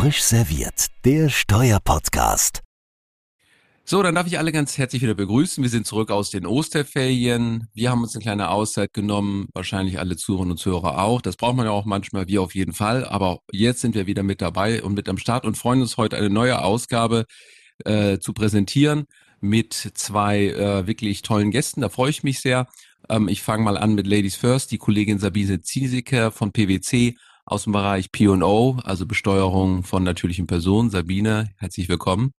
Frisch serviert, der Steuerpodcast. So, dann darf ich alle ganz herzlich wieder begrüßen. Wir sind zurück aus den Osterferien. Wir haben uns eine kleine Auszeit genommen, wahrscheinlich alle Zuhörerinnen und Zuhörer auch. Das braucht man ja auch manchmal, wir auf jeden Fall. Aber jetzt sind wir wieder mit dabei und mit am Start und freuen uns heute, eine neue Ausgabe zu präsentieren mit zwei wirklich tollen Gästen. Da freue ich mich sehr. Ich fange mal an mit Ladies First, die Kollegin Sabine Ziesicker von PwC aus dem Bereich P&O, also Besteuerung von natürlichen Personen. Sabine, herzlich willkommen.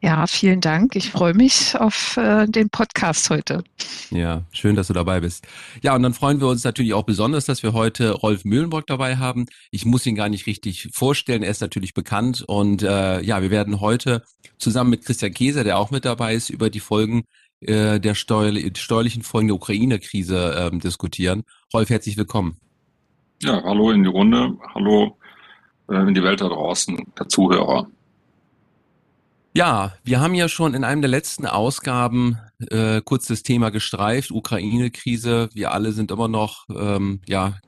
Ja, vielen Dank. Ich freue mich auf den Podcast heute. Ja, schön, dass du dabei bist. Ja, und dann freuen wir uns natürlich auch besonders, dass wir heute Rolf Möhlenbrock dabei haben. Ich muss ihn gar nicht richtig vorstellen, er ist natürlich bekannt. Und ja, wir werden heute zusammen mit Christian Käser, der auch mit dabei ist, über die Folgen der steuerlichen Folgen der Ukraine-Krise diskutieren. Rolf, herzlich willkommen. Ja, hallo in die Runde, hallo in die Welt da draußen, der Zuhörer. Ja, wir haben ja schon in einem der letzten Ausgaben kurz das Thema gestreift, Ukraine-Krise. Wir alle sind immer noch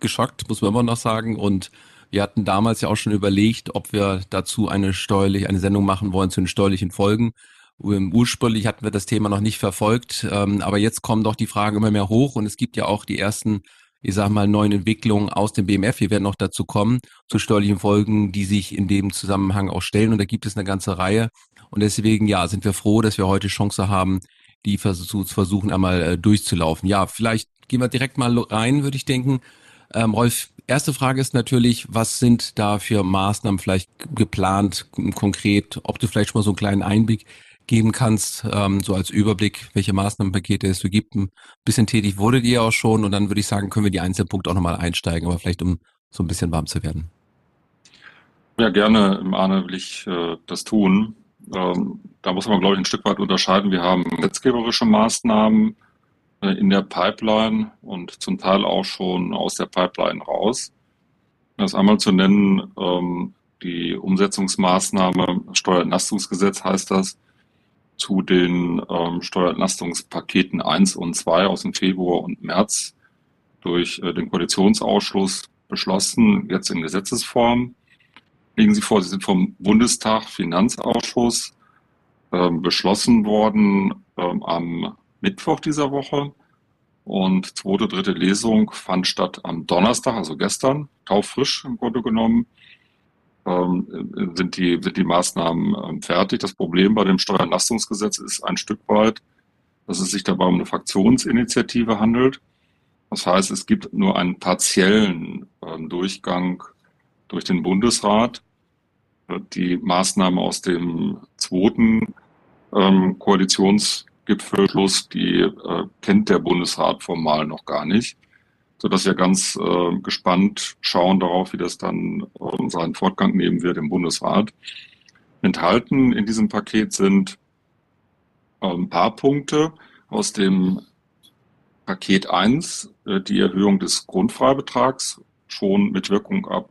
geschockt, muss man immer noch sagen. Und wir hatten damals ja auch schon überlegt, ob wir dazu eine Sendung machen wollen zu den steuerlichen Folgen. Ursprünglich hatten wir das Thema noch nicht verfolgt, aber jetzt kommen doch die Fragen immer mehr hoch. Und es gibt ja auch die ersten, neuen Entwicklungen aus dem BMF. Wir werden noch dazu kommen, zu steuerlichen Folgen, die sich in dem Zusammenhang auch stellen. Und da gibt es eine ganze Reihe. Und deswegen, ja, sind wir froh, dass wir heute Chance haben, die versuchen einmal durchzulaufen. Ja, vielleicht gehen wir direkt mal rein, würde ich denken. Rolf, erste Frage ist natürlich, was sind da für Maßnahmen vielleicht geplant, konkret? Ob du vielleicht schon mal so einen kleinen Einblick geben kannst, so als Überblick, welche Maßnahmenpakete es so gibt. Ein bisschen tätig wurdet ihr auch schon und dann würde ich sagen, können wir die einzelnen Punkte auch nochmal einsteigen, aber vielleicht um so ein bisschen warm zu werden. Ja, gerne, Arne, will ich das tun. Da muss man, glaube ich, ein Stück weit unterscheiden. Wir haben gesetzgeberische Maßnahmen in der Pipeline und zum Teil auch schon aus der Pipeline raus. Das einmal zu nennen, die Umsetzungsmaßnahme, Steuerentlastungsgesetz heißt das, zu den Steuerentlastungspaketen 1 und 2 aus dem Februar und März durch den Koalitionsausschuss beschlossen, jetzt in Gesetzesform. Legen Sie vor, sie sind vom Bundestag Finanzausschuss beschlossen worden am Mittwoch dieser Woche und zweite, dritte Lesung fand statt am Donnerstag, also gestern, taufrisch im Grunde genommen. Sind die Maßnahmen fertig. Das Problem bei dem Steuerentlastungsgesetz ist ein Stück weit, dass es sich dabei um eine Fraktionsinitiative handelt. Das heißt, es gibt nur einen partiellen Durchgang durch den Bundesrat. Die Maßnahmen aus dem zweiten Koalitionsgipfelschluss, die kennt der Bundesrat formal noch gar nicht, sodass wir ganz gespannt schauen darauf, wie das dann seinen Fortgang nehmen wird im Bundesrat. Enthalten in diesem Paket sind ein paar Punkte aus dem Paket 1, die Erhöhung des Grundfreibetrags, schon mit Wirkung ab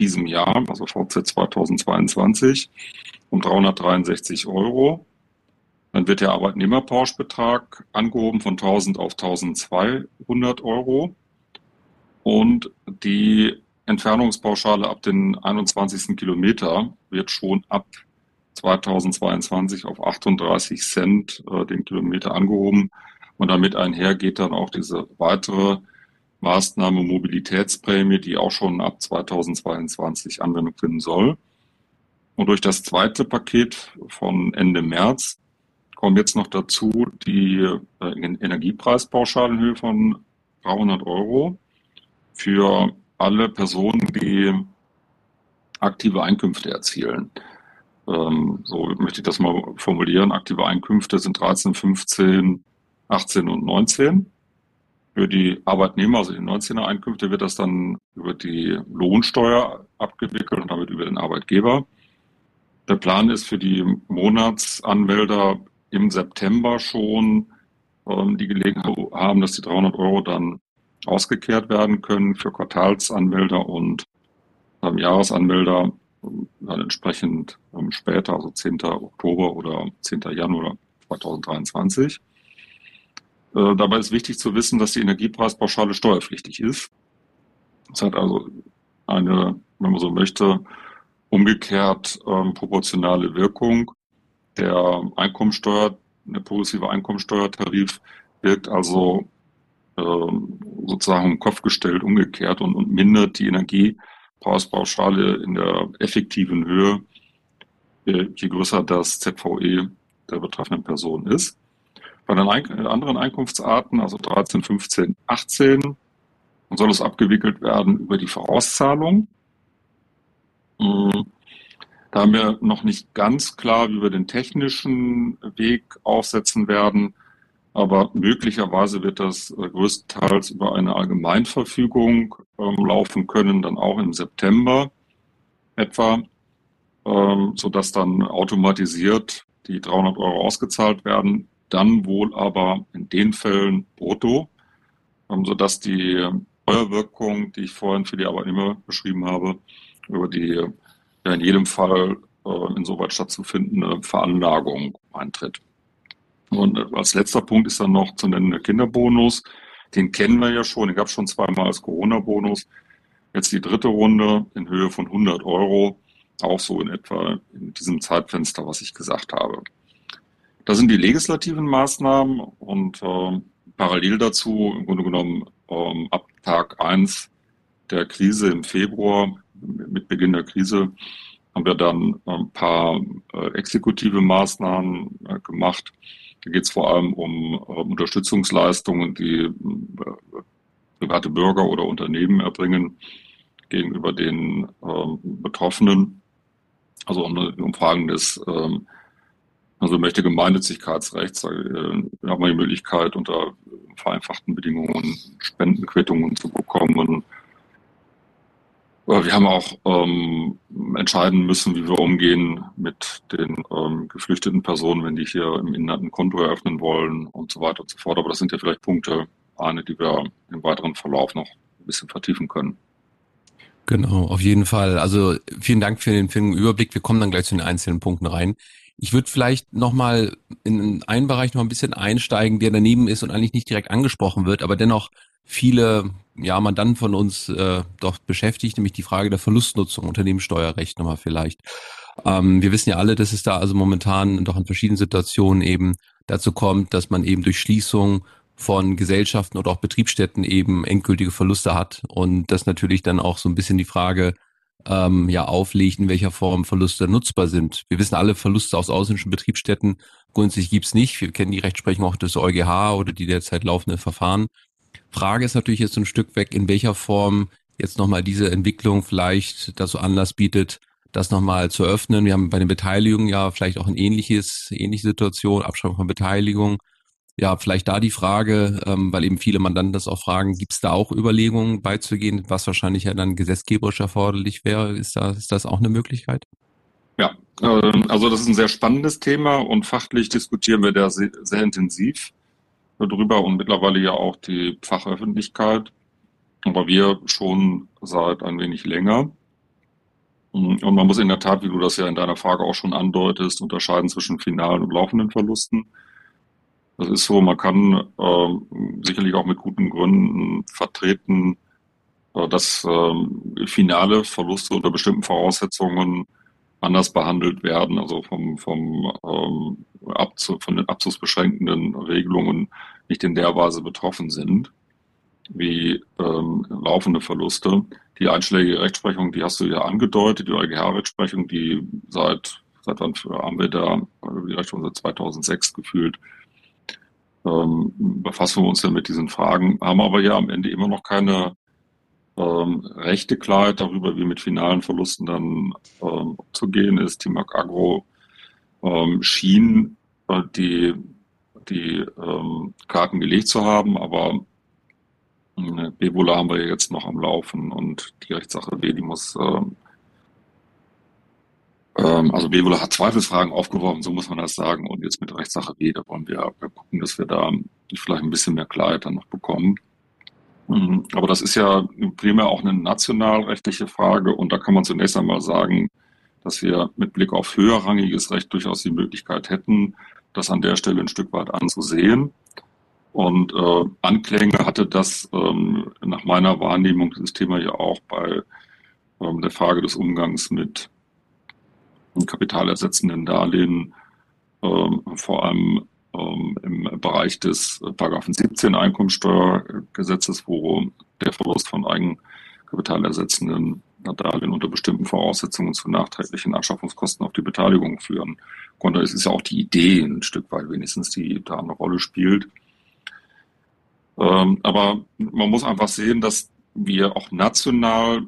diesem Jahr, also VZ 2022, um 363 €. Dann wird der Arbeitnehmerpauschbetrag angehoben von 1.000 auf 1.200 €. Und die Entfernungspauschale ab den 21. Kilometer wird schon ab 2022 auf 38 Cent den Kilometer angehoben. Und damit einher geht dann auch diese weitere Maßnahme Mobilitätsprämie, die auch schon ab 2022 Anwendung finden soll. Und durch das zweite Paket von Ende März kommen jetzt noch dazu die Energiepreispauschale in Höhe von 300 € für alle Personen, die aktive Einkünfte erzielen. So möchte ich das mal formulieren. Aktive Einkünfte sind 13, 15, 18 und 19. Für die Arbeitnehmer, also die 19er Einkünfte, wird das dann über die Lohnsteuer abgewickelt und damit über den Arbeitgeber. Der Plan ist für die Monatsanwälter im September schon die Gelegenheit haben, dass die 300 € dann ausgekehrt werden können, für Quartalsanwälter und Jahresanwälter dann entsprechend später, also 10. Oktober oder 10. Januar 2023. Dabei ist wichtig zu wissen, dass die Energiepreispauschale steuerpflichtig ist. Es hat also eine, wenn man so möchte, Umgekehrt proportionale Wirkung. Der Einkommensteuer, der progressive Einkommensteuertarif wirkt also sozusagen im Kopf gestellt, umgekehrt und mindert die Energiepreispauschale in der effektiven Höhe, je größer das ZVE der betreffenden Person ist. Bei den anderen Einkunftsarten, also 13, 15, 18, soll es abgewickelt werden über die Vorauszahlung. Da haben wir noch nicht ganz klar, wie wir den technischen Weg aufsetzen werden, aber möglicherweise wird das größtenteils über eine Allgemeinverfügung laufen können, dann auch im September etwa, sodass dann automatisiert die 300 Euro ausgezahlt werden, dann wohl aber in den Fällen brutto, sodass die Steuerwirkung, die ich vorhin für die Arbeitnehmer beschrieben habe, über die ja in jedem Fall insoweit stattzufindende Veranlagung eintritt. Und als letzter Punkt ist dann noch zu nennen der Kinderbonus. Den kennen wir ja schon, den gab es schon zweimal als Corona-Bonus. Jetzt die dritte Runde in Höhe von 100 Euro, auch so in etwa in diesem Zeitfenster, was ich gesagt habe. Das sind die legislativen Maßnahmen und parallel dazu im Grunde genommen ab Tag 1 der Krise im Februar, mit Beginn der Krise, haben wir dann ein paar exekutive Maßnahmen gemacht. Da geht es vor allem um Unterstützungsleistungen, die private Bürger oder Unternehmen erbringen gegenüber den Betroffenen. Also um Fragen des Gemeinnützigkeitsrechts. Da haben wir die Möglichkeit, unter vereinfachten Bedingungen Spendenquittungen zu bekommen. Wir haben auch entscheiden müssen, wie wir umgehen mit den geflüchteten Personen, wenn die hier im Inland ein Konto eröffnen wollen und so weiter und so fort. Aber das sind ja vielleicht Punkte, Arne, die wir im weiteren Verlauf noch ein bisschen vertiefen können. Genau, auf jeden Fall. Also vielen Dank für den Überblick. Wir kommen dann gleich zu den einzelnen Punkten rein. Ich würde vielleicht nochmal in einen Bereich noch ein bisschen einsteigen, der daneben ist und eigentlich nicht direkt angesprochen wird, aber dennoch viele Mandanten von uns doch beschäftigt, nämlich die Frage der Verlustnutzung, Unternehmenssteuerrecht nochmal vielleicht. Wir wissen ja alle, dass es da also momentan doch in verschiedenen Situationen eben dazu kommt, dass man eben durch Schließung von Gesellschaften oder auch Betriebsstätten eben endgültige Verluste hat und das natürlich dann auch so ein bisschen die Frage auflegt, in welcher Form Verluste nutzbar sind. Wir wissen alle, Verluste aus ausländischen Betriebsstätten grundsätzlich gibt's nicht. Wir kennen die Rechtsprechung auch des EuGH oder die derzeit laufenden Verfahren. Frage ist natürlich jetzt ein Stück weg, in welcher Form jetzt nochmal diese Entwicklung vielleicht dazu Anlass bietet, das nochmal zu öffnen. Wir haben bei den Beteiligungen ja vielleicht auch eine ähnliche Situation, Abschreibung von Beteiligung. Ja, vielleicht da die Frage, weil eben viele Mandanten das auch fragen, gibt es da auch Überlegungen beizugehen, was wahrscheinlich ja dann gesetzgeberisch erforderlich wäre? Ist das auch eine Möglichkeit? Ja, also das ist ein sehr spannendes Thema und fachlich diskutieren wir da sehr intensiv drüber und mittlerweile ja auch die Fachöffentlichkeit, aber wir schon seit ein wenig länger. Und man muss in der Tat, wie du das ja in deiner Frage auch schon andeutest, unterscheiden zwischen finalen und laufenden Verlusten. Das ist so, man kann sicherlich auch mit guten Gründen vertreten, dass finale Verluste unter bestimmten Voraussetzungen anders behandelt werden, also von den abzugsbeschränkenden Regelungen nicht in der Weise betroffen sind wie laufende Verluste. Die einschlägige Rechtsprechung, die hast du ja angedeutet, die EuGH-Rechtsprechung, die seit wann haben wir da, die Rechtsprechung seit 2006 gefühlt, befassen wir uns ja mit diesen Fragen, haben aber ja am Ende immer noch keine rechte Klarheit darüber, wie mit finalen Verlusten dann umzugehen ist. Timac Agro schien die Karten gelegt zu haben, aber Bevola haben wir jetzt noch am Laufen und die Rechtssache B, die muss also Bevola hat Zweifelsfragen aufgeworfen, so muss man das sagen. Und jetzt mit Rechtssache B, da wollen wir gucken, dass wir da vielleicht ein bisschen mehr Klarheit dann noch bekommen. Aber das ist ja primär auch eine nationalrechtliche Frage. Und da kann man zunächst einmal sagen, dass wir mit Blick auf höherrangiges Recht durchaus die Möglichkeit hätten, das an der Stelle ein Stück weit anzusehen. Und Anklänge hatte das nach meiner Wahrnehmung, dieses Thema ja auch bei der Frage des Umgangs mit kapitalersetzenden Darlehen, vor allem im Bereich des Paragraphen 17 Einkommensteuergesetzes, wo der Verlust von eigenkapitalersetzenden Darlehen unter bestimmten Voraussetzungen zu nachträglichen Anschaffungskosten auf die Beteiligung führen konnte. Es ist ja auch die Idee ein Stück weit wenigstens, die da eine Rolle spielt. Aber man muss einfach sehen, dass wir auch national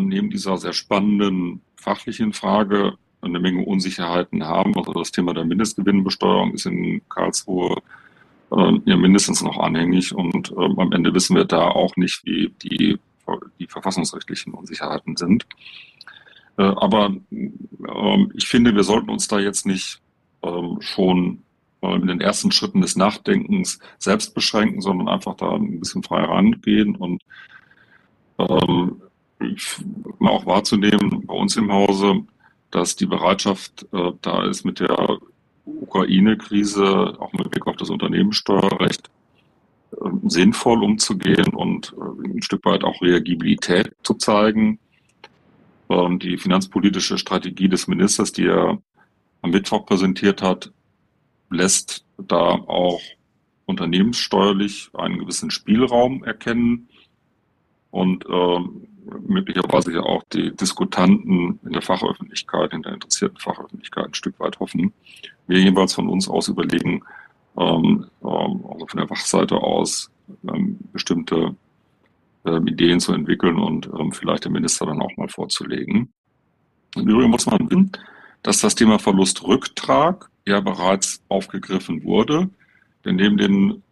neben dieser sehr spannenden fachlichen Frage eine Menge Unsicherheiten haben. Also das Thema der Mindestgewinnbesteuerung ist in Karlsruhe ja mindestens noch anhängig. Und am Ende wissen wir da auch nicht, wie die verfassungsrechtlichen Unsicherheiten sind. Aber ich finde, wir sollten uns da jetzt nicht schon in den ersten Schritten des Nachdenkens selbst beschränken, sondern einfach da ein bisschen frei rangehen und auch wahrzunehmen bei uns im Hause, dass die Bereitschaft da ist, mit der Ukraine-Krise, auch mit Blick auf das Unternehmenssteuerrecht, sinnvoll umzugehen und ein Stück weit auch Reagibilität zu zeigen. Die finanzpolitische Strategie des Ministers, die er am Mittwoch präsentiert hat, lässt da auch unternehmenssteuerlich einen gewissen Spielraum erkennen und möglicherweise ja auch die Diskutanten in der Fachöffentlichkeit, in der interessierten Fachöffentlichkeit ein Stück weit hoffen. Wir jeweils von uns aus überlegen, also von der Wachseite aus, bestimmte Ideen zu entwickeln und vielleicht dem Minister dann auch mal vorzulegen. Im Übrigen muss man wissen, dass das Thema Verlustrücktrag ja bereits aufgegriffen wurde, denn neben dem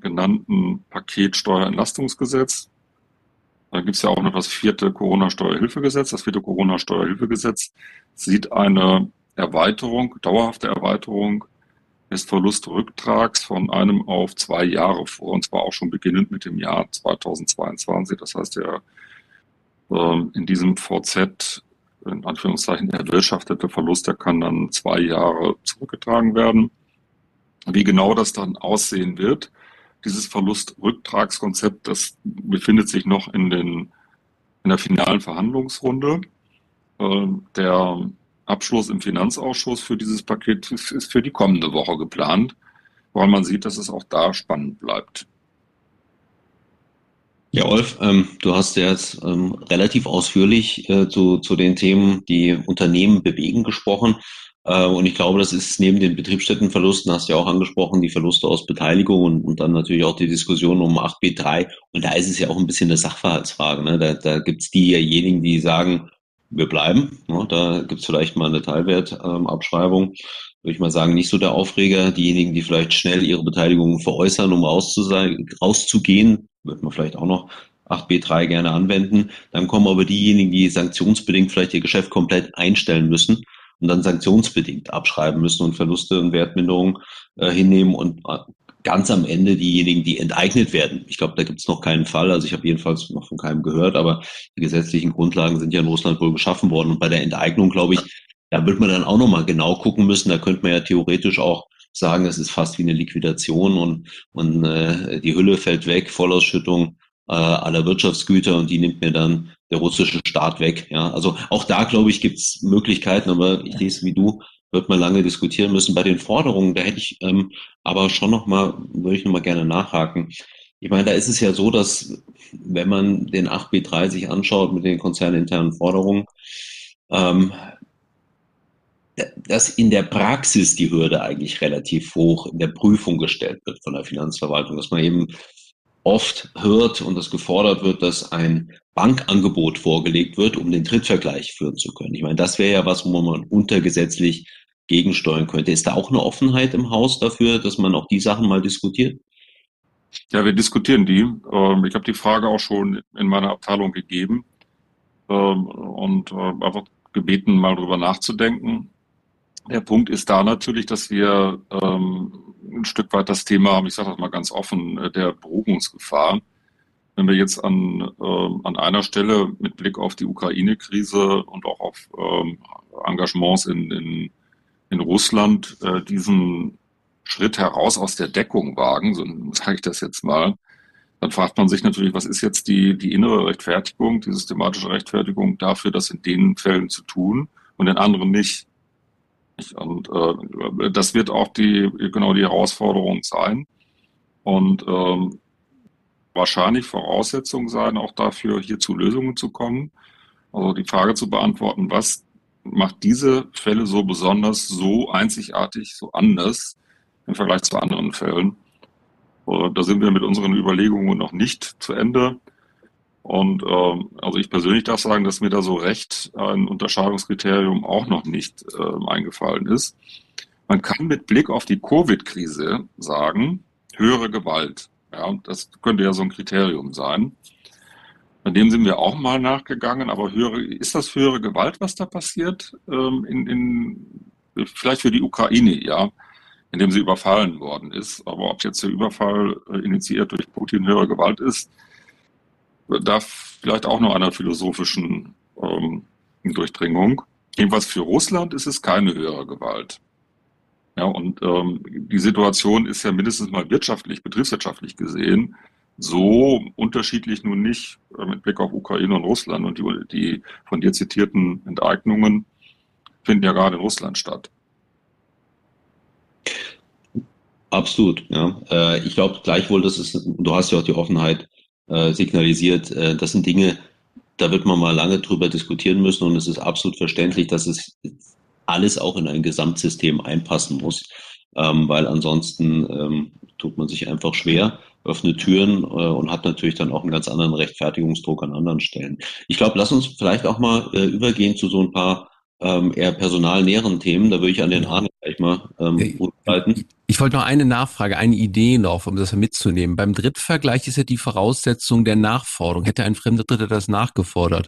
genannten Paket Steuerentlastungsgesetz gibt es ja auch noch das 4. Corona-Steuerhilfegesetz. Das 4. Corona-Steuerhilfegesetz sieht eine Erweiterung, dauerhafte Erweiterung des Verlustrücktrags von 1 auf 2 Jahre vor, und zwar auch schon beginnend mit dem Jahr 2022. Das heißt, der in diesem VZ, in Anführungszeichen, erwirtschaftete Verlust, der kann dann 2 Jahre zurückgetragen werden. Wie genau das dann aussehen wird, dieses Verlustrücktragskonzept, das befindet sich noch in der finalen Verhandlungsrunde. Der Abschluss im Finanzausschuss für dieses Paket ist für die kommende Woche geplant, weil man sieht, dass es auch da spannend bleibt. Ja, Rolf, du hast ja jetzt relativ ausführlich zu den Themen, die Unternehmen bewegen, gesprochen. Und ich glaube, das ist neben den Betriebsstättenverlusten, hast du ja auch angesprochen, die Verluste aus Beteiligung und dann natürlich auch die Diskussion um 8b3. Und da ist es ja auch ein bisschen eine Sachverhaltsfrage, ne? Da gibt es diejenigen, die sagen, wir bleiben. Ne? Da gibt es vielleicht mal eine Teilwertabschreibung. Würde ich mal sagen, nicht so der Aufreger. Diejenigen, die vielleicht schnell ihre Beteiligung veräußern, um rauszugehen, wird man vielleicht auch noch 8b3 gerne anwenden. Dann kommen aber diejenigen, die sanktionsbedingt vielleicht ihr Geschäft komplett einstellen müssen und dann sanktionsbedingt abschreiben müssen und Verluste und Wertminderungen hinnehmen, und ganz am Ende diejenigen, die enteignet werden. Ich glaube, da gibt es noch keinen Fall. Also ich habe jedenfalls noch von keinem gehört, aber die gesetzlichen Grundlagen sind ja in Russland wohl geschaffen worden. Und bei der Enteignung, glaube ich, da wird man dann auch nochmal genau gucken müssen. Da könnte man ja theoretisch auch sagen, es ist fast wie eine Liquidation und die Hülle fällt weg, Vollausschüttung aller Wirtschaftsgüter, und die nimmt mir dann der russische Staat weg. Ja, also auch da, glaube ich, gibt es Möglichkeiten, aber ich lese wie du, wird man lange diskutieren müssen. Bei den Forderungen, da hätte ich aber schon nochmal, würde ich nochmal gerne nachhaken. Ich meine, da ist es ja so, dass wenn man den 8b3 sich anschaut mit den konzerninternen Forderungen, dass in der Praxis die Hürde eigentlich relativ hoch in der Prüfung gestellt wird von der Finanzverwaltung, dass man eben oft hört und das gefordert wird, dass ein Bankangebot vorgelegt wird, um den Drittvergleich führen zu können. Ich meine, das wäre ja was, wo man untergesetzlich gegensteuern könnte. Ist da auch eine Offenheit im Haus dafür, dass man auch die Sachen mal diskutiert? Ja, wir diskutieren die. Ich habe die Frage auch schon in meiner Abteilung gegeben und einfach gebeten, mal drüber nachzudenken. Der Punkt ist da natürlich, dass wir ein Stück weit das Thema haben, ich sage das mal ganz offen, der Berufungsgefahr. Wenn wir jetzt an einer Stelle mit Blick auf die Ukraine-Krise und auch auf Engagements in Russland diesen Schritt heraus aus der Deckung wagen, so sage ich das jetzt mal, dann fragt man sich natürlich, was ist jetzt die innere Rechtfertigung, die systematische Rechtfertigung dafür, das in den Fällen zu tun und in anderen nicht. nicht. Und das wird auch die Herausforderung sein. Und wahrscheinlich Voraussetzung sein, auch dafür, hier zu Lösungen zu kommen. Also die Frage zu beantworten, was macht diese Fälle so besonders, so einzigartig, so anders im Vergleich zu anderen Fällen. Da sind wir mit unseren Überlegungen noch nicht zu Ende. Und also ich persönlich darf sagen, dass mir da so recht ein Unterscheidungskriterium auch noch nicht eingefallen ist. Man kann mit Blick auf die Covid-Krise sagen, höhere Gewalt. Ja, das könnte ja so ein Kriterium sein. Bei dem sind wir auch mal nachgegangen, aber ist das höhere Gewalt, was da passiert? Vielleicht für die Ukraine, ja, indem sie überfallen worden ist. Aber ob jetzt der Überfall initiiert durch Putin höhere Gewalt ist, bedarf vielleicht auch noch einer philosophischen Durchdringung. Jedenfalls für Russland ist es keine höhere Gewalt. Ja, und die Situation ist ja mindestens mal wirtschaftlich, betriebswirtschaftlich gesehen, so unterschiedlich nun nicht mit Blick auf Ukraine und Russland. Und die von dir zitierten Enteignungen finden ja gerade in Russland statt. Absolut, ja. Ich glaube gleichwohl, du hast ja auch die Offenheit signalisiert, das sind Dinge, da wird man mal lange drüber diskutieren müssen, und es ist absolut verständlich, dass es alles auch in ein Gesamtsystem einpassen muss, weil ansonsten tut man sich einfach schwer, öffnet Türen und hat natürlich dann auch einen ganz anderen Rechtfertigungsdruck an anderen Stellen. Ich glaube, lass uns vielleicht auch mal übergehen zu so ein paar eher personalnäheren Themen. Da würde ich an den Arne gleich mal halten. Ich wollte noch eine Nachfrage, eine Idee noch, um das mitzunehmen. Beim Drittvergleich ist ja die Voraussetzung der Nachforderung. Hätte ein fremder Dritter das nachgefordert?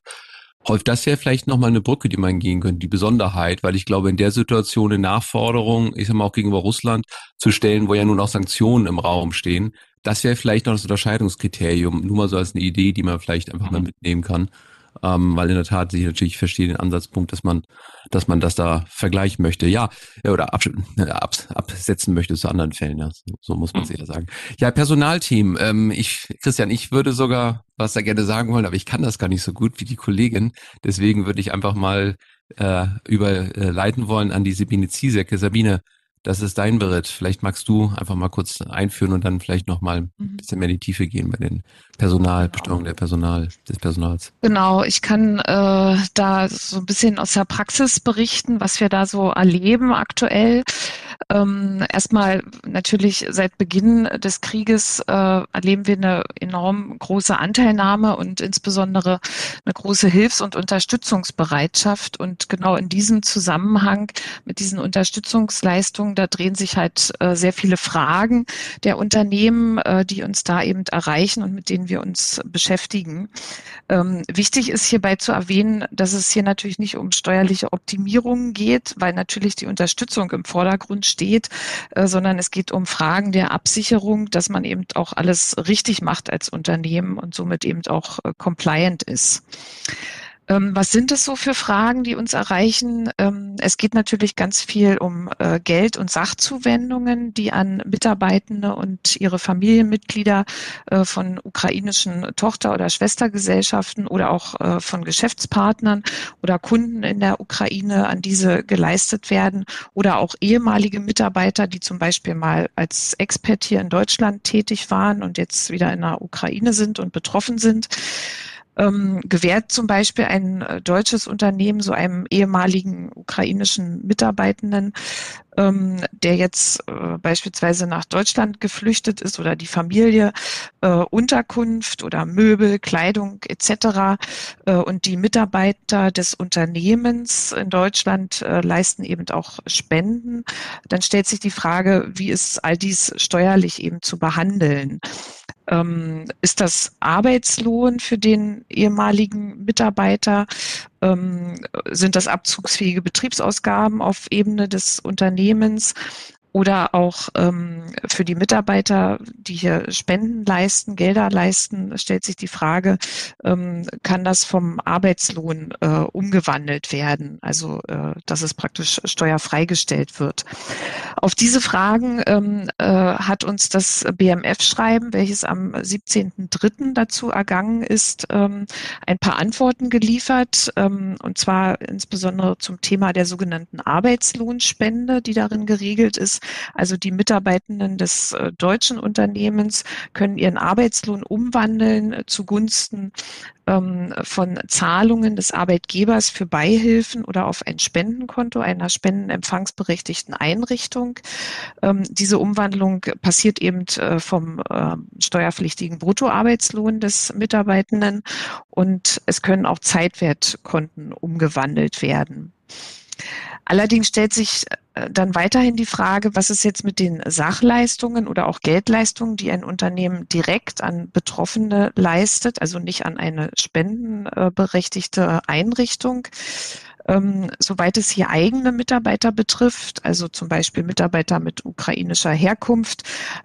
Rolf, das wäre vielleicht nochmal eine Brücke, die man gehen könnte, die Besonderheit, weil ich glaube, in der Situation eine Nachforderung, ich sag mal auch gegenüber Russland, zu stellen, wo ja nun auch Sanktionen im Raum stehen, das wäre vielleicht noch das Unterscheidungskriterium, nur mal so als eine Idee, die man vielleicht einfach mal mitnehmen kann, weil in der Tat ich natürlich verstehe den Ansatzpunkt, dass man das da vergleichen möchte, ja oder absetzen möchte zu anderen Fällen, ja, so muss man es eher sagen. Ja, Personalteam, Christian, ich würde sogar was da gerne sagen wollen, aber ich kann das gar nicht so gut wie die Kollegin, deswegen würde ich einfach mal überleiten wollen an die Sabine Ziesicker. Sabine, das ist dein Bericht. Vielleicht magst du einfach mal kurz einführen und dann vielleicht noch mal ein bisschen mehr in die Tiefe gehen bei den Personalbestimmungen des Personals. Genau, ich kann da so ein bisschen aus der Praxis berichten, was wir da so erleben aktuell. Erstmal natürlich seit Beginn des Krieges erleben wir eine enorm große Anteilnahme und insbesondere eine große Hilfs- und Unterstützungsbereitschaft. Und genau in diesem Zusammenhang mit diesen Unterstützungsleistungen, da drehen sich halt sehr viele Fragen der Unternehmen, die uns da eben erreichen und mit denen wir uns beschäftigen. Wichtig ist hierbei zu erwähnen, dass es hier natürlich nicht um steuerliche Optimierungen geht, weil natürlich die Unterstützung im Vordergrund steht, sondern es geht um Fragen der Absicherung, dass man eben auch alles richtig macht als Unternehmen und somit eben auch compliant ist. Was sind es so für Fragen, die uns erreichen? Es geht natürlich ganz viel um Geld- und Sachzuwendungen, die an Mitarbeitende und ihre Familienmitglieder von ukrainischen Tochter- oder Schwestergesellschaften oder auch von Geschäftspartnern oder Kunden in der Ukraine an diese geleistet werden oder auch ehemalige Mitarbeiter, die zum Beispiel mal als Expert hier in Deutschland tätig waren und jetzt wieder in der Ukraine sind und betroffen sind. Gewährt zum Beispiel ein deutsches Unternehmen so einem ehemaligen ukrainischen Mitarbeitenden, der jetzt beispielsweise nach Deutschland geflüchtet ist oder die Familie, Unterkunft oder Möbel, Kleidung etc. Und die Mitarbeiter des Unternehmens in Deutschland leisten eben auch Spenden. Dann stellt sich die Frage, wie ist all dies steuerlich eben zu behandeln? Ist das Arbeitslohn für den ehemaligen Mitarbeiter? Sind das abzugsfähige Betriebsausgaben auf Ebene des Unternehmens? oder auch für die Mitarbeiter, die hier Spenden leisten, Gelder leisten, stellt sich die Frage, kann das vom Arbeitslohn umgewandelt werden? Also, dass es praktisch steuerfrei gestellt wird. Auf diese Fragen hat uns das BMF-Schreiben, welches am 17.03. dazu ergangen ist, ein paar Antworten geliefert, und zwar insbesondere zum Thema der sogenannten Arbeitslohnspende, die darin geregelt ist. Also die Mitarbeitenden des deutschen Unternehmens können ihren Arbeitslohn umwandeln zugunsten von Zahlungen des Arbeitgebers für Beihilfen oder auf ein Spendenkonto einer spendenempfangsberechtigten Einrichtung. Diese Umwandlung passiert eben vom steuerpflichtigen Bruttoarbeitslohn des Mitarbeitenden, und es können auch Zeitwertkonten umgewandelt werden. Allerdings stellt sich dann weiterhin die Frage, was ist jetzt mit den Sachleistungen oder auch Geldleistungen, die ein Unternehmen direkt an Betroffene leistet, also nicht an eine spendenberechtigte Einrichtung. Soweit es hier eigene Mitarbeiter betrifft, also zum Beispiel Mitarbeiter mit ukrainischer Herkunft,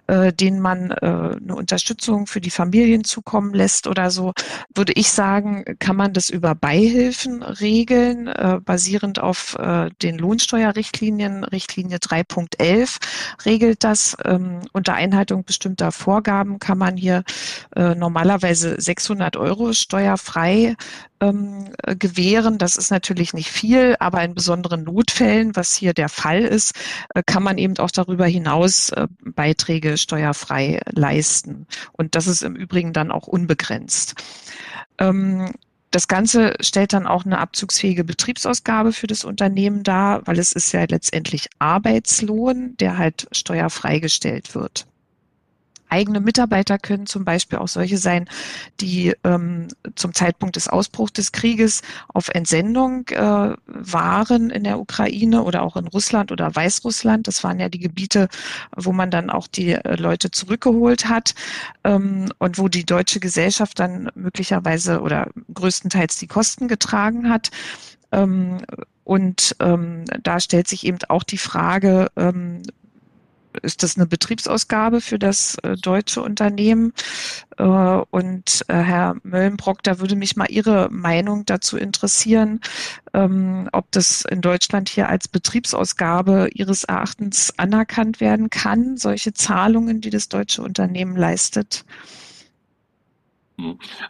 denen man eine Unterstützung für die Familien zukommen lässt oder so, würde ich sagen, kann man das über Beihilfen regeln, basierend auf den Lohnsteuerrichtlinien. Richtlinie 3.11 regelt das. Unter Einhaltung bestimmter Vorgaben kann man hier normalerweise 600 € steuerfrei gewähren. Das ist natürlich nicht viel, aber in besonderen Notfällen, was hier der Fall ist, kann man eben auch darüber hinaus Beiträge steuerfrei leisten. Und das ist im Übrigen dann auch unbegrenzt. Das Ganze stellt dann auch eine abzugsfähige Betriebsausgabe für das Unternehmen dar, weil es ist ja letztendlich Arbeitslohn, der halt steuerfrei gestellt wird. Eigene Mitarbeiter können zum Beispiel auch solche sein, die zum Zeitpunkt des Ausbruchs des Krieges auf Entsendung waren in der Ukraine oder auch in Russland oder Weißrussland. Das waren ja die Gebiete, wo man dann auch die Leute zurückgeholt hat und wo die deutsche Gesellschaft dann möglicherweise oder größtenteils die Kosten getragen hat. Da stellt sich eben auch die Frage, ist das eine Betriebsausgabe für das deutsche Unternehmen? Herr Möhlenbrock, da würde mich mal Ihre Meinung dazu interessieren, ob das in Deutschland hier als Betriebsausgabe Ihres Erachtens anerkannt werden kann, solche Zahlungen, die das deutsche Unternehmen leistet.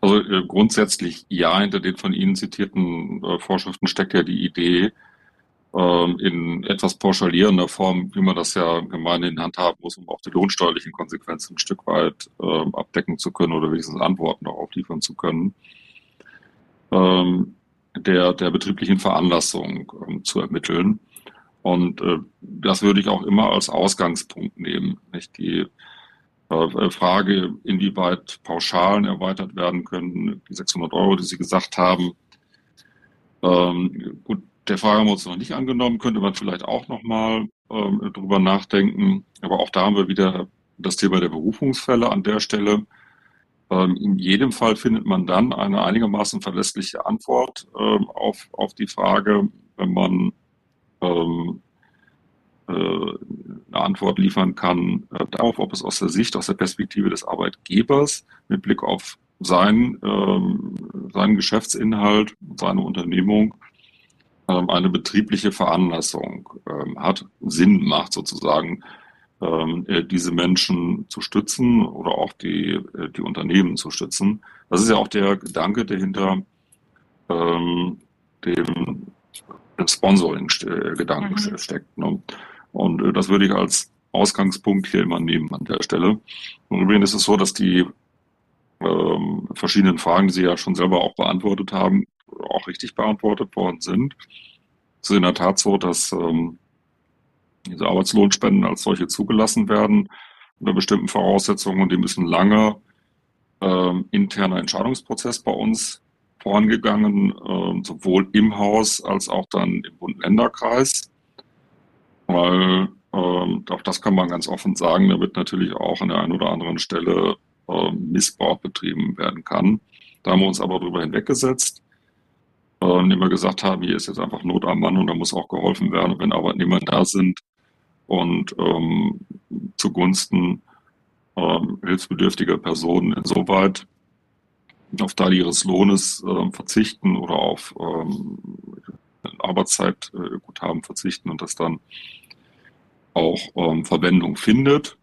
Also grundsätzlich ja, hinter den von Ihnen zitierten Vorschriften steckt ja die Idee, in etwas pauschalierender Form, wie man das ja gemeinhin handhaben muss, um auch die lohnsteuerlichen Konsequenzen ein Stück weit abdecken zu können oder wenigstens Antworten darauf liefern zu können, der betrieblichen Veranlassung zu ermitteln. Und das würde ich auch immer als Ausgangspunkt nehmen. Nicht? Die Frage, inwieweit Pauschalen erweitert werden können, die 600 €, die Sie gesagt haben, gut, der Frage haben wir uns noch nicht angenommen, könnte man vielleicht auch nochmal drüber nachdenken. Aber auch da haben wir wieder das Thema der Berufungsfälle an der Stelle. In jedem Fall findet man dann eine einigermaßen verlässliche Antwort auf die Frage, wenn man eine Antwort liefern kann darauf, ob es aus der Sicht, aus der Perspektive des Arbeitgebers mit Blick auf seinen Geschäftsinhalt, seine Unternehmung, eine betriebliche Veranlassung hat, Sinn macht sozusagen, diese Menschen zu stützen oder auch die Unternehmen zu stützen. Das ist ja auch der Gedanke, der hinter dem Sponsoring-Gedanken steckt. Ne? Und das würde ich als Ausgangspunkt hier immer nehmen an der Stelle. Und übrigens ist es so, dass die verschiedenen Fragen, die Sie ja schon selber auch beantwortet haben, auch richtig beantwortet worden sind. Es ist in der Tat so, dass diese Arbeitslohnspenden als solche zugelassen werden unter bestimmten Voraussetzungen, und die müssen lange interner Entscheidungsprozess bei uns vorangegangen, sowohl im Haus als auch dann im Bund-Länder-Kreis, weil auch das kann man ganz offen sagen, damit natürlich auch an der einen oder anderen Stelle Missbrauch betrieben werden kann. Da haben wir uns aber darüber hinweggesetzt, indem wir gesagt haben, hier ist jetzt einfach Not am Mann und da muss auch geholfen werden. Und wenn Arbeitnehmer da sind, und zugunsten hilfsbedürftiger Personen insoweit auf Teile ihres Lohnes verzichten oder auf Arbeitszeitguthaben verzichten und das dann auch Verwendung findet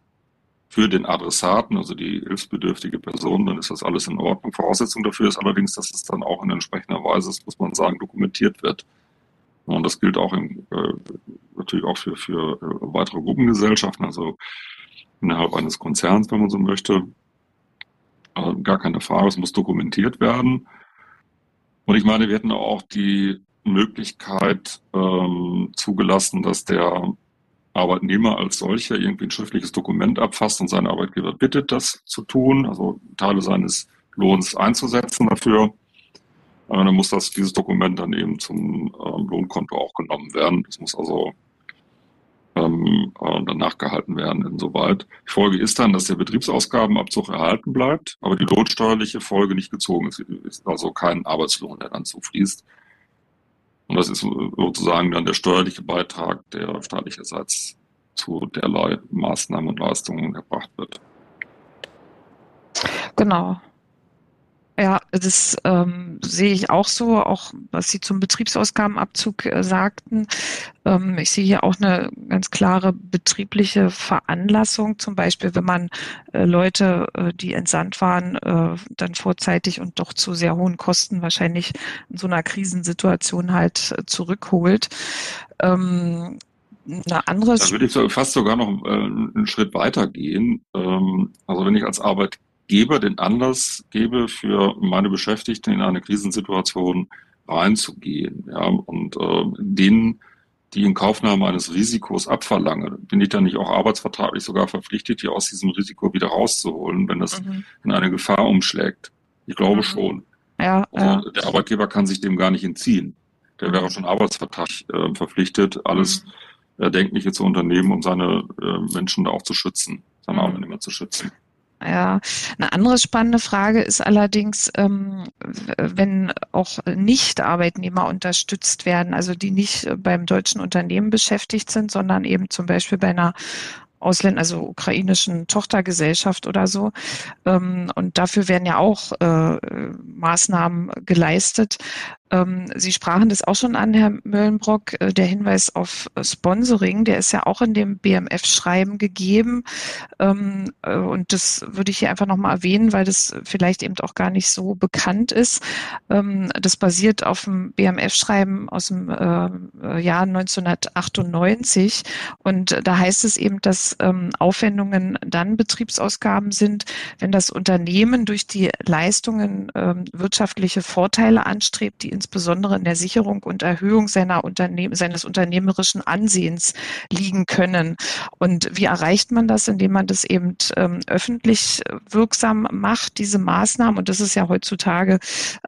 für den Adressaten, also die hilfsbedürftige Person, dann ist das alles in Ordnung. Voraussetzung dafür ist allerdings, dass es dann auch in entsprechender Weise, das muss man sagen, dokumentiert wird. Und das gilt auch natürlich auch für weitere Gruppengesellschaften, also innerhalb eines Konzerns, wenn man so möchte. Gar keine Frage, es muss dokumentiert werden. Und ich meine, wir hätten auch die Möglichkeit zugelassen, dass der Arbeitnehmer als solcher irgendwie ein schriftliches Dokument abfasst und seinen Arbeitgeber bittet, das zu tun, also Teile seines Lohns einzusetzen dafür. Dann muss dieses Dokument dann eben zum Lohnkonto auch genommen werden. Das muss also danach gehalten werden insoweit. Die Folge ist dann, dass der Betriebsausgabenabzug erhalten bleibt, aber die lohnsteuerliche Folge nicht gezogen ist. Es ist also kein Arbeitslohn, der dann zufließt. Und das ist sozusagen dann der steuerliche Beitrag, der staatlicherseits zu derlei Maßnahmen und Leistungen erbracht wird. Genau. Ja, das sehe ich auch so, auch was Sie zum Betriebsausgabenabzug sagten. Ich sehe hier auch eine ganz klare betriebliche Veranlassung, zum Beispiel wenn man Leute, die entsandt waren, dann vorzeitig und doch zu sehr hohen Kosten wahrscheinlich in so einer Krisensituation halt zurückholt. Da würde ich fast sogar noch einen Schritt weiter gehen. Also wenn ich als Arbeitgeber den Anlass gebe, für meine Beschäftigten in eine Krisensituation reinzugehen, ja, und denen die Inkaufnahme eines Risikos abverlange, bin ich dann nicht auch arbeitsvertraglich sogar verpflichtet, die aus diesem Risiko wieder rauszuholen, wenn das in eine Gefahr umschlägt? Ich glaube schon. Ja, also, der Arbeitgeber kann sich dem gar nicht entziehen. Der wäre schon arbeitsvertraglich verpflichtet, alles Erdenkliche zu unternehmen, um seine Menschen da auch zu schützen, seine Arbeitnehmer zu schützen. Ja, eine andere spannende Frage ist allerdings, wenn auch Nicht-Arbeitnehmer unterstützt werden, also die nicht beim deutschen Unternehmen beschäftigt sind, sondern eben zum Beispiel bei einer ukrainischen Tochtergesellschaft oder so. Und dafür werden ja auch Maßnahmen geleistet. Sie sprachen das auch schon an, Herr Möhlenbrock, der Hinweis auf Sponsoring, der ist ja auch in dem BMF-Schreiben gegeben. Und das würde ich hier einfach nochmal erwähnen, weil das vielleicht eben auch gar nicht so bekannt ist. Das basiert auf dem BMF-Schreiben aus dem Jahr 1998. Und da heißt es eben, dass Aufwendungen dann Betriebsausgaben sind, wenn das Unternehmen durch die Leistungen wirtschaftliche Vorteile anstrebt, die insbesondere in der Sicherung und Erhöhung seines unternehmerischen Ansehens liegen können. Und wie erreicht man das? Indem man das eben öffentlich wirksam macht, diese Maßnahmen. Und das ist ja heutzutage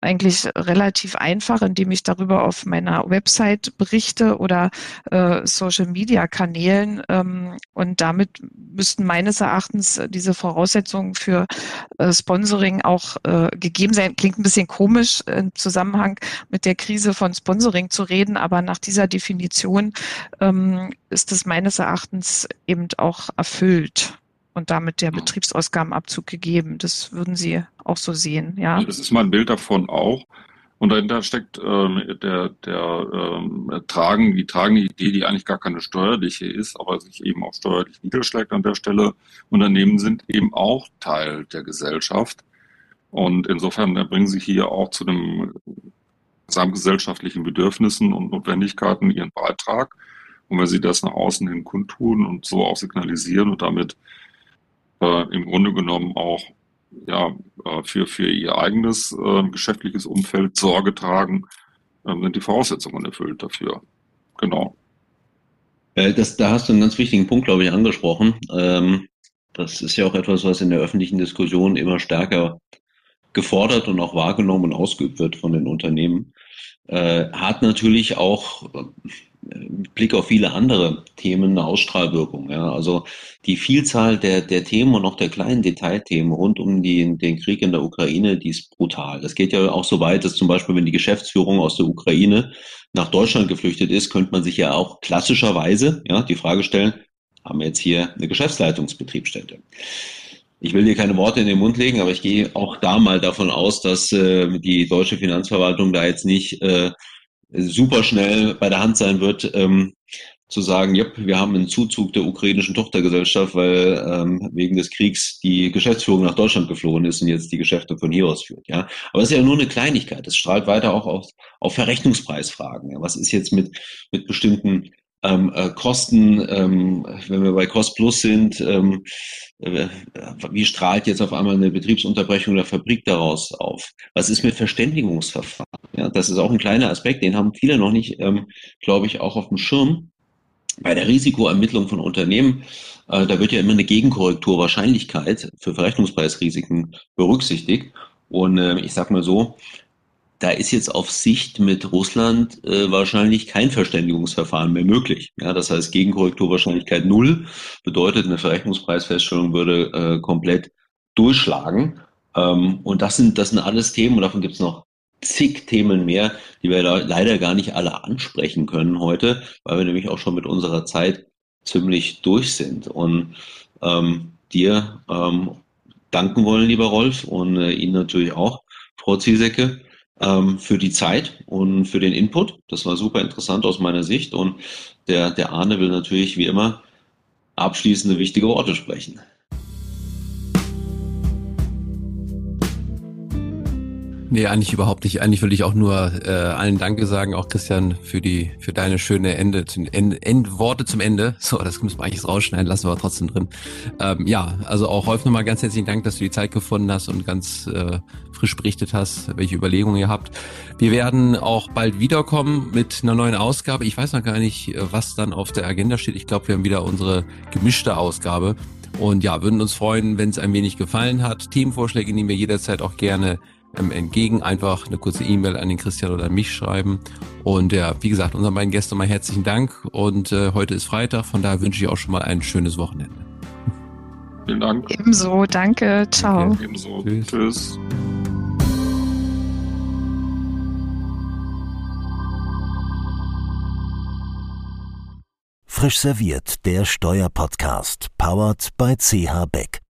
eigentlich relativ einfach, indem ich darüber auf meiner Website berichte oder Social-Media-Kanälen. Und damit müssten meines Erachtens diese Voraussetzungen für Sponsoring auch gegeben sein. Klingt ein bisschen komisch im Zusammenhang mit der Krise von Sponsoring zu reden, aber nach dieser Definition ist es meines Erachtens eben auch erfüllt und damit der Betriebsausgabenabzug gegeben. Das würden Sie auch so sehen, ja? Das ist mein Bild davon auch. Und dahinter steckt die tragende Idee, die eigentlich gar keine steuerliche ist, aber sich eben auch steuerlich niederschlägt an der Stelle. Unternehmen sind eben auch Teil der Gesellschaft. Und insofern erbringen sie hier auch zu dem gesamtgesellschaftlichen Bedürfnissen und Notwendigkeiten ihren Beitrag. Und wenn sie das nach außen hin kundtun und so auch signalisieren und damit im Grunde genommen auch für ihr eigenes geschäftliches Umfeld Sorge tragen, sind die Voraussetzungen erfüllt dafür. Genau. Da hast du einen ganz wichtigen Punkt, glaube ich, angesprochen. Das ist ja auch etwas, was in der öffentlichen Diskussion immer stärker gefordert und auch wahrgenommen und ausgeübt wird von den Unternehmen, hat natürlich auch mit Blick auf viele andere Themen eine Ausstrahlwirkung. Ja? Also die Vielzahl der Themen und auch der kleinen Detailthemen rund um den Krieg in der Ukraine, die ist brutal. Das geht ja auch so weit, dass zum Beispiel, wenn die Geschäftsführung aus der Ukraine nach Deutschland geflüchtet ist, könnte man sich ja auch klassischerweise die Frage stellen, haben wir jetzt hier eine Geschäftsleitungsbetriebsstätte. Ich will dir keine Worte in den Mund legen, aber ich gehe auch da mal davon aus, dass die deutsche Finanzverwaltung da jetzt nicht super schnell bei der Hand sein wird, zu sagen, jupp, wir haben einen Zuzug der ukrainischen Tochtergesellschaft, weil wegen des Kriegs die Geschäftsführung nach Deutschland geflohen ist und jetzt die Geschäfte von hier aus führt. Ja? Aber es ist ja nur eine Kleinigkeit. Es strahlt weiter auch auf Verrechnungspreisfragen. Ja? Was ist jetzt mit bestimmten Kosten, wenn wir bei Cost Plus sind, wie strahlt jetzt auf einmal eine Betriebsunterbrechung der Fabrik daraus auf? Was ist mit Verständigungsverfahren? Ja, das ist auch ein kleiner Aspekt, den haben viele noch nicht, glaube ich, auch auf dem Schirm. Bei der Risikoermittlung von Unternehmen, da wird ja immer eine Gegenkorrektur Wahrscheinlichkeit für Verrechnungspreisrisiken berücksichtigt. Und ich sag mal so, da ist jetzt auf Sicht mit Russland wahrscheinlich kein Verständigungsverfahren mehr möglich. Ja, das heißt, Gegenkorrekturwahrscheinlichkeit 0 bedeutet, eine Verrechnungspreisfeststellung würde komplett durchschlagen. Und das sind alles Themen, und davon gibt es noch zig Themen mehr, die wir da leider gar nicht alle ansprechen können heute, weil wir nämlich auch schon mit unserer Zeit ziemlich durch sind. Und dir danken wollen, lieber Rolf, und Ihnen natürlich auch, Frau Ziesicker, für die Zeit und für den Input. Das war super interessant aus meiner Sicht, und der Arne will natürlich wie immer abschließende wichtige Worte sprechen. Nee, eigentlich überhaupt nicht. Eigentlich würde ich auch nur allen Danke sagen, auch Christian, für deine schöne Worte zum Ende. So, das müssen wir eigentlich rausschneiden, lassen wir aber trotzdem drin. Ja, also auch Rolf nochmal ganz herzlichen Dank, dass du die Zeit gefunden hast und ganz frisch berichtet hast, welche Überlegungen ihr habt. Wir werden auch bald wiederkommen mit einer neuen Ausgabe. Ich weiß noch gar nicht, was dann auf der Agenda steht. Ich glaube, wir haben wieder unsere gemischte Ausgabe. Und ja, würden uns freuen, wenn es ein wenig gefallen hat. Themenvorschläge nehmen wir jederzeit auch gerne entgegen. Einfach eine kurze E-Mail an den Christian oder an mich schreiben. Und ja, wie gesagt, unseren beiden Gästen mal herzlichen Dank. Und heute ist Freitag, von daher wünsche ich auch schon mal ein schönes Wochenende. Vielen Dank. Ebenso, danke, ciao. Okay, ebenso. Tschüss. Tschüss. Frisch serviert, der Steuerpodcast, powered by CH Beck.